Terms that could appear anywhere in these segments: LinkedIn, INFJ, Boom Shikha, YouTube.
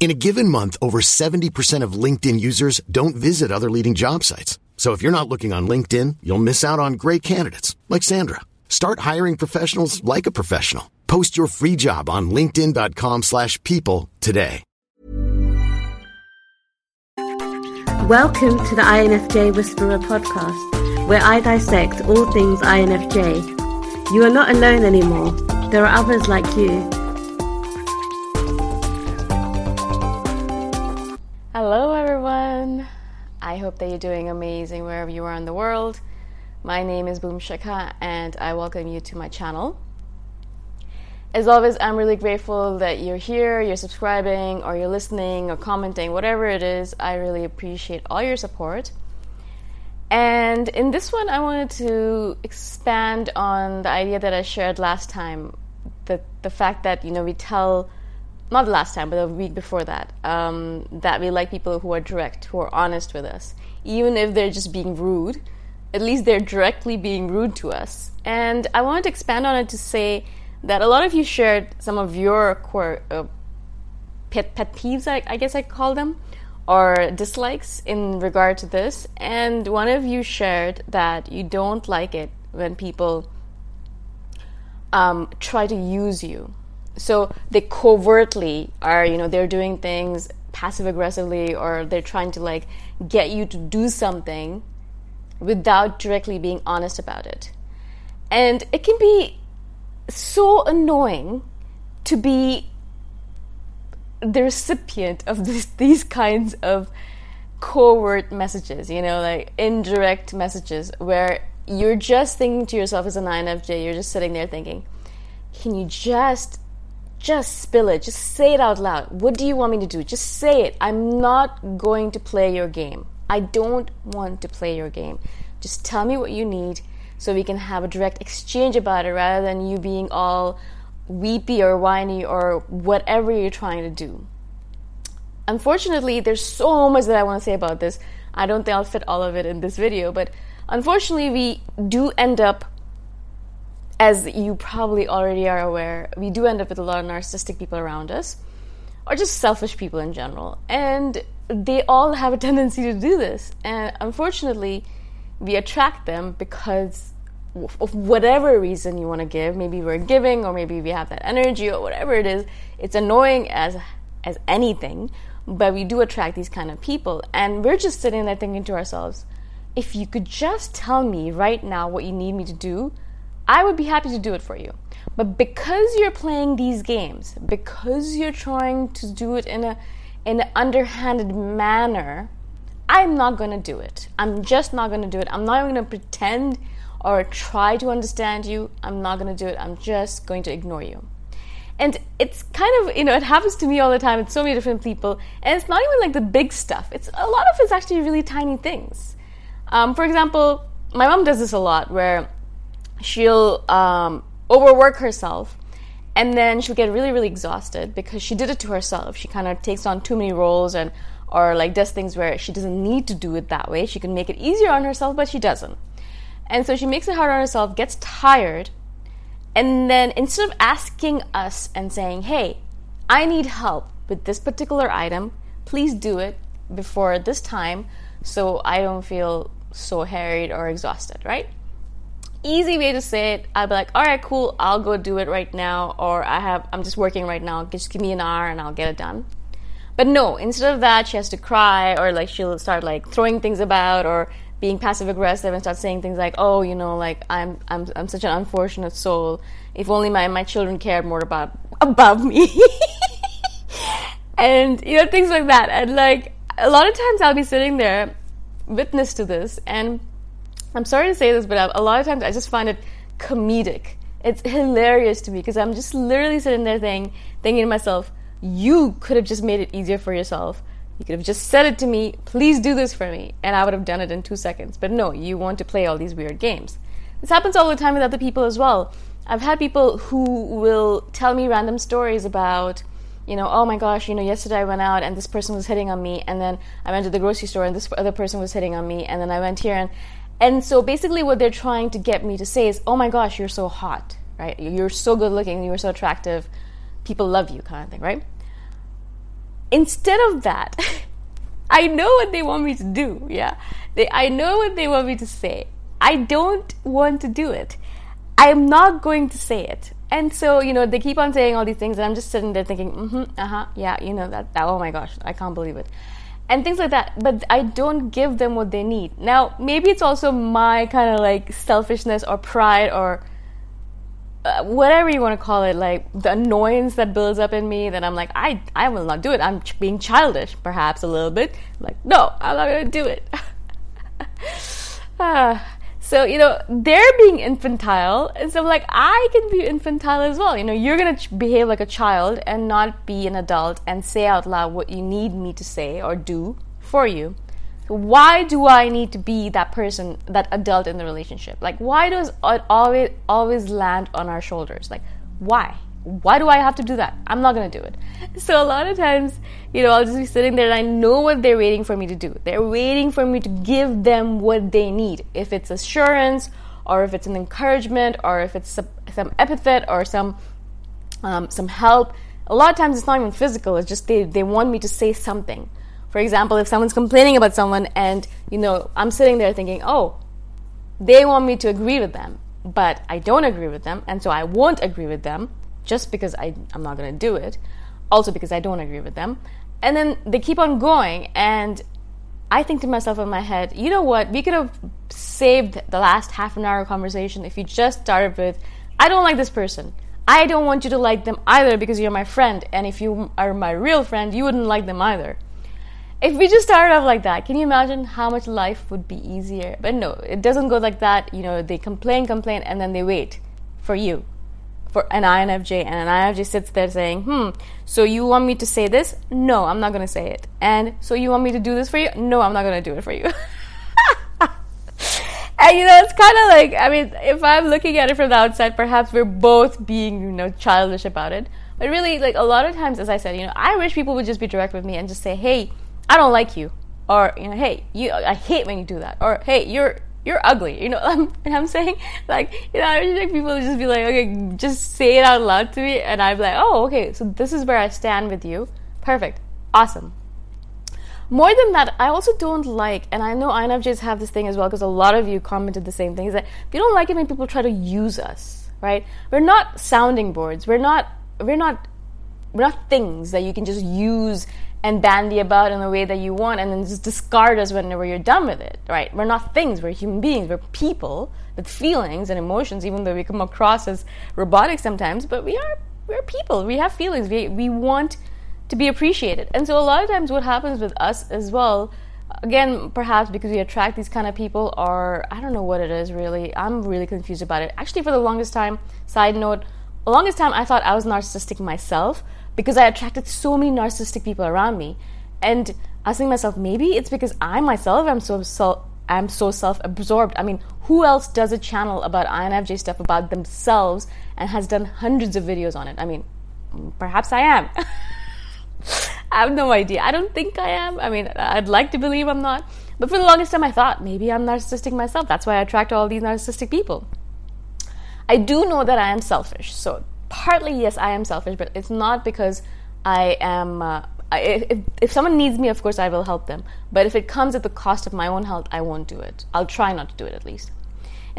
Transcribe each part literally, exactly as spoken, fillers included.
In a given month, over seventy percent of LinkedIn users don't visit other leading job sites. So if you're not looking on LinkedIn, you'll miss out on great candidates like Sandra. Start hiring professionals like a professional. Post your free job on linkedin.com slash people today. Welcome to the I N F J Whisperer podcast, where I dissect all things I N F J. You are not alone anymore. There are others like you. Hello everyone, I hope that you're doing amazing wherever you are in the world. My name is Boom Shikha and I welcome you to my channel. As always, I'm really grateful that you're here, you're subscribing, or you're listening, or commenting, whatever it is. I really appreciate all your support. And in this one, I wanted to expand on the idea that I shared last time, the, the fact that, you know, we tell not the last time, but the week before that, um, that we like people who are direct, who are honest with us. Even if they're just being rude, at least they're directly being rude to us. And I wanted to expand on it to say that a lot of you shared some of your quirk, uh, pet, pet peeves, I, I guess I call them, or dislikes in regard to this. And one of you shared that you don't like it when people um, try to use you. So they covertly are, you know, they're doing things passive aggressively, or they're trying to like get you to do something without directly being honest about it. And it can be so annoying to be the recipient of this, these kinds of covert messages, you know, like indirect messages where you're just thinking to yourself as an I N F J, you're just sitting there thinking, can you just... Just spill it. Just say it out loud. What do you want me to do? Just say it. I'm not going to play your game. I don't want to play your game. Just tell me what you need so we can have a direct exchange about it rather than you being all weepy or whiny or whatever you're trying to do. Unfortunately, there's so much that I want to say about this. I don't think I'll fit all of it in this video, but unfortunately, we do end up, as you probably already are aware, we do end up with a lot of narcissistic people around us, or just selfish people in general. And they all have a tendency to do this. And unfortunately, we attract them because of whatever reason you want to give. Maybe we're giving, or maybe we have that energy, or whatever it is. It's annoying as as anything, but we do attract these kind of people. And we're just sitting there thinking to ourselves, if you could just tell me right now what you need me to do, I would be happy to do it for you. But because you're playing these games, because you're trying to do it in a in an underhanded manner, I'm not going to do it. I'm just not going to do it. I'm not even going to pretend or try to understand you. I'm not going to do it. I'm just going to ignore you. And it's kind of, you know, it happens to me all the time with so many different people. And it's not even like the big stuff. It's a lot of it's actually really tiny things. Um, for example, my mom does this a lot where she'll um, overwork herself and then she'll get really, really exhausted because she did it to herself. She kind of takes on too many roles and or like does things where she doesn't need to do it that way. She can make it easier on herself, but she doesn't. And so she makes it hard on herself, gets tired, and then instead of asking us and saying, hey, I need help with this particular item, please do it before this time so I don't feel so harried or exhausted, right? easy way to say it, I'd be like, all right, cool, I'll go do it right now, or I have, I'm just working right now, just give me an hour and I'll get it done. But no, instead of that, she has to cry, or like she'll start like throwing things about, or being passive aggressive and start saying things like, oh, you know, like I'm I'm I'm such an unfortunate soul. If only my, my children cared more about about me. And you know, things like that. And like a lot of times I'll be sitting there witness to this, and I'm sorry to say this, but a lot of times I just find it comedic. It's hilarious to me because I'm just literally sitting there thinking, thinking to myself, you could have just made it easier for yourself. You could have just said it to me, please do this for me, and I would have done it in two seconds. But no, you want to play all these weird games. This happens all the time with other people as well. I've had people who will tell me random stories about, you know, oh my gosh, you know, yesterday I went out and this person was hitting on me, and then I went to the grocery store and this other person was hitting on me, and then I went here. And, and so basically what they're trying to get me to say is, oh my gosh, you're so hot, right? You're so good looking, you're so attractive, people love you kind of thing, right? Instead of that, I know what they want me to do, yeah? They, I know what they want me to say. I don't want to do it. I'm not going to say it. And so, you know, they keep on saying all these things, and I'm just sitting there thinking, mm-hmm, uh-huh, yeah, you know, that, that, oh my gosh, I can't believe it. And things like that, but I don't give them what they need. Now, maybe it's also my kind of like selfishness or pride or Uh, whatever you want to call it, like the annoyance that builds up in me, that I'm like, I, I will not do it. I'm ch- being childish, perhaps a little bit. Like, no, I'm not going to do it. ah. So, you know, they're being infantile. And so, like, I can be infantile as well. You know, you're going to ch- behave like a child and not be an adult and say out loud what you need me to say or do for you. So why do I need to be that person, that adult in the relationship? Like, why does it always, always land on our shoulders? Like, why? Why do I have to do that? I'm not going to do it. So a lot of times, you know, I'll just be sitting there and I know what they're waiting for me to do. They're waiting for me to give them what they need. If it's assurance, or if it's an encouragement, or if it's some, some epithet or some, um, some help. A lot of times it's not even physical. It's just they, they want me to say something. For example, if someone's complaining about someone and, you know, I'm sitting there thinking, oh, they want me to agree with them, but I don't agree with them, and so I won't agree with them just because I, I'm not going to do it, also because I don't agree with them. And then they keep on going, and I think to myself in my head, you know what, we could have saved the last half an hour conversation if you just started with, I don't like this person. I don't want you to like them either because you're my friend, and if you are my real friend, you wouldn't like them either. If we just started off like that, can you imagine how much life would be easier? But no, it doesn't go like that. You know, they complain, complain, and then they wait for you, for an I N F J. And an I N F J sits there saying, hmm, so you want me to say this? No, I'm not going to say it. And so you want me to do this for you? No, I'm not going to do it for you. And, you know, it's kind of like, I mean, if I'm looking at it from the outside, perhaps we're both being, you know, childish about it. But really, like a lot of times, as I said, you know, I wish people would just be direct with me and just say, hey, I don't like you, or, you know, hey, you, I hate when you do that, or, hey, you're you're ugly, you know, I'm, and I'm saying, like, you know, I really think people just be like, okay, just say it out loud to me, and I'm like, oh, okay, so this is where I stand with you, perfect, awesome. More than that, I also don't like, and I know I N F Js have this thing as well, because a lot of you commented the same thing, is that we don't like it when people try to use us, right? We're not sounding boards, we're not, we're not, we're not things that you can just use and bandy about in the way that you want, and then just discard us whenever you're done with it, right? We're not things, we're human beings, we're people with feelings and emotions, even though we come across as robotic sometimes, but we are we're people, we have feelings, we we want to be appreciated. And so a lot of times what happens with us as well, again, perhaps because we attract these kind of people, or I don't know what it is really, I'm really confused about it. Actually, for the longest time, side note, the longest time I thought I was narcissistic myself, because I attracted so many narcissistic people around me, and I was thinking to myself, maybe it's because I myself am so, so I'm so self-absorbed. I mean, who else does a channel about I N F J stuff about themselves and has done hundreds of videos on it? I mean, perhaps I am. I have no idea. I don't think I am. I mean, I'd like to believe I'm not, but for the longest time I thought maybe I'm narcissistic myself. That's why I attract all these narcissistic people. I do know that I am selfish, so partly, yes, I am selfish, but it's not because I am... Uh, I, if, if someone needs me, of course, I will help them. But if it comes at the cost of my own health, I won't do it. I'll try not to do it, at least.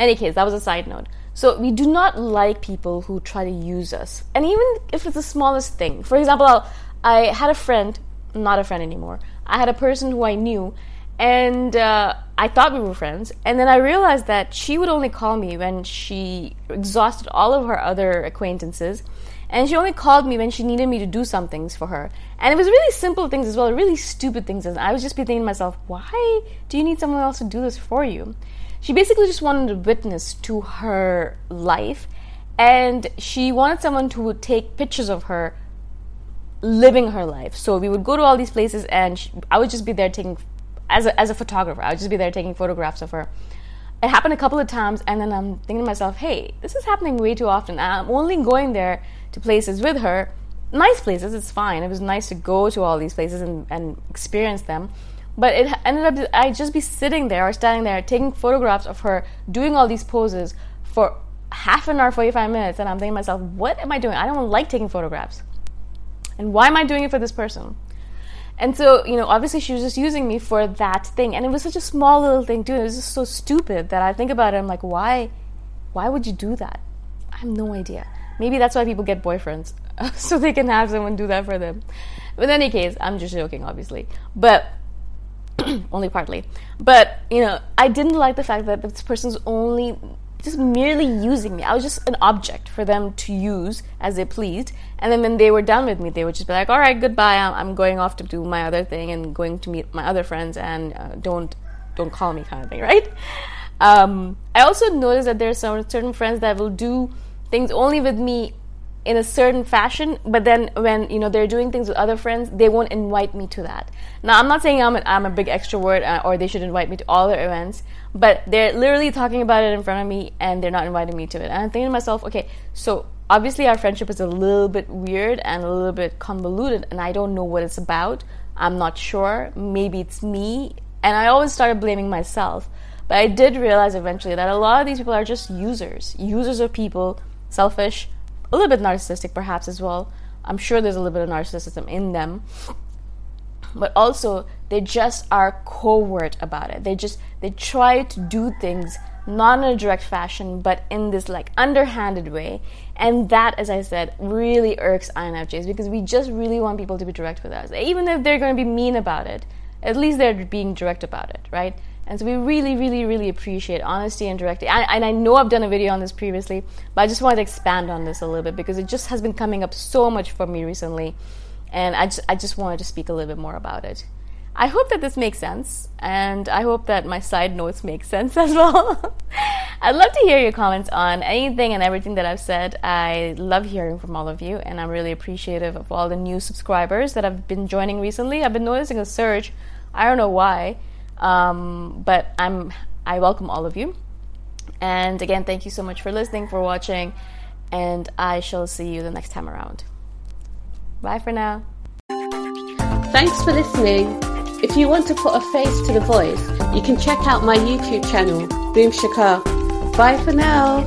In any case, that was a side note. So we do not like people who try to use us. And even if it's the smallest thing. For example, I'll, I had a friend, not a friend anymore. I had a person who I knew, and uh, I thought we were friends. And then I realized that she would only call me when she exhausted all of her other acquaintances. And she only called me when she needed me to do some things for her. And it was really simple things as well, really stupid things. And I was just thinking to myself, why do you need someone else to do this for you? She basically just wanted a witness to her life. And she wanted someone who would take pictures of her living her life. So we would go to all these places, and she, I would just be there taking, as a, as a photographer, I would just be there taking photographs of her. It happened a couple of times, and then I'm thinking to myself, hey, this is happening way too often. I'm only going there to places with her. Nice places, it's fine. It was nice to go to all these places and, and experience them. But it ended up, I'd just be sitting there or standing there taking photographs of her, doing all these poses for half an hour, forty-five minutes. And I'm thinking to myself, what am I doing? I don't like taking photographs. And why am I doing it for this person? And so, you know, obviously she was just using me for that thing. And it was such a small little thing, too. It was just so stupid that I think about it. I'm like, why? Why would you do that? I have no idea. Maybe that's why people get boyfriends, so they can have someone do that for them. But in any case, I'm just joking, obviously. But only partly. But, you know, I didn't like the fact that this person's only just merely using me. I was just an object for them to use as they pleased. And then when they were done with me, they would just be like, all right, goodbye. I'm going off to do my other thing and going to meet my other friends, and uh, don't don't call me kind of thing, right? Um, I also noticed that there are some certain friends that will do things only with me in a certain fashion, but then when, you know, they're doing things with other friends, they won't invite me to that. Now, I'm not saying I'm an, I'm a big extrovert uh, or they should invite me to all their events, but they're literally talking about it in front of me and they're not inviting me to it. And I'm thinking to myself, okay, so obviously our friendship is a little bit weird and a little bit convoluted, and I don't know what it's about. I'm not sure. Maybe it's me. And I always started blaming myself. But I did realize eventually that a lot of these people are just users, users of people, selfish, a little bit narcissistic perhaps as well. I'm sure there's a little bit of narcissism in them. But also, they just are covert about it. They just, they try to do things not in a direct fashion, but in this like underhanded way. And that, as I said, really irks I N F Js, because we just really want people to be direct with us. Even if they're going to be mean about it, at least they're being direct about it, right? And so we really, really, really appreciate honesty and direct. And, and I know I've done a video on this previously, but I just wanted to expand on this a little bit because it just has been coming up so much for me recently. And I just, I just wanted to speak a little bit more about it. I hope that this makes sense. And I hope that my side notes make sense as well. I'd love to hear your comments on anything and everything that I've said. I love hearing from all of you. And I'm really appreciative of all the new subscribers that have been joining recently. I've been noticing a surge. I don't know why. Um, but I'm, I welcome all of you. And again, thank you so much for listening, for watching, and I shall see you the next time around. Bye for now. Thanks for listening. If you want to put a face to the voice, you can check out my YouTube channel, Boom Shikha. Bye for now.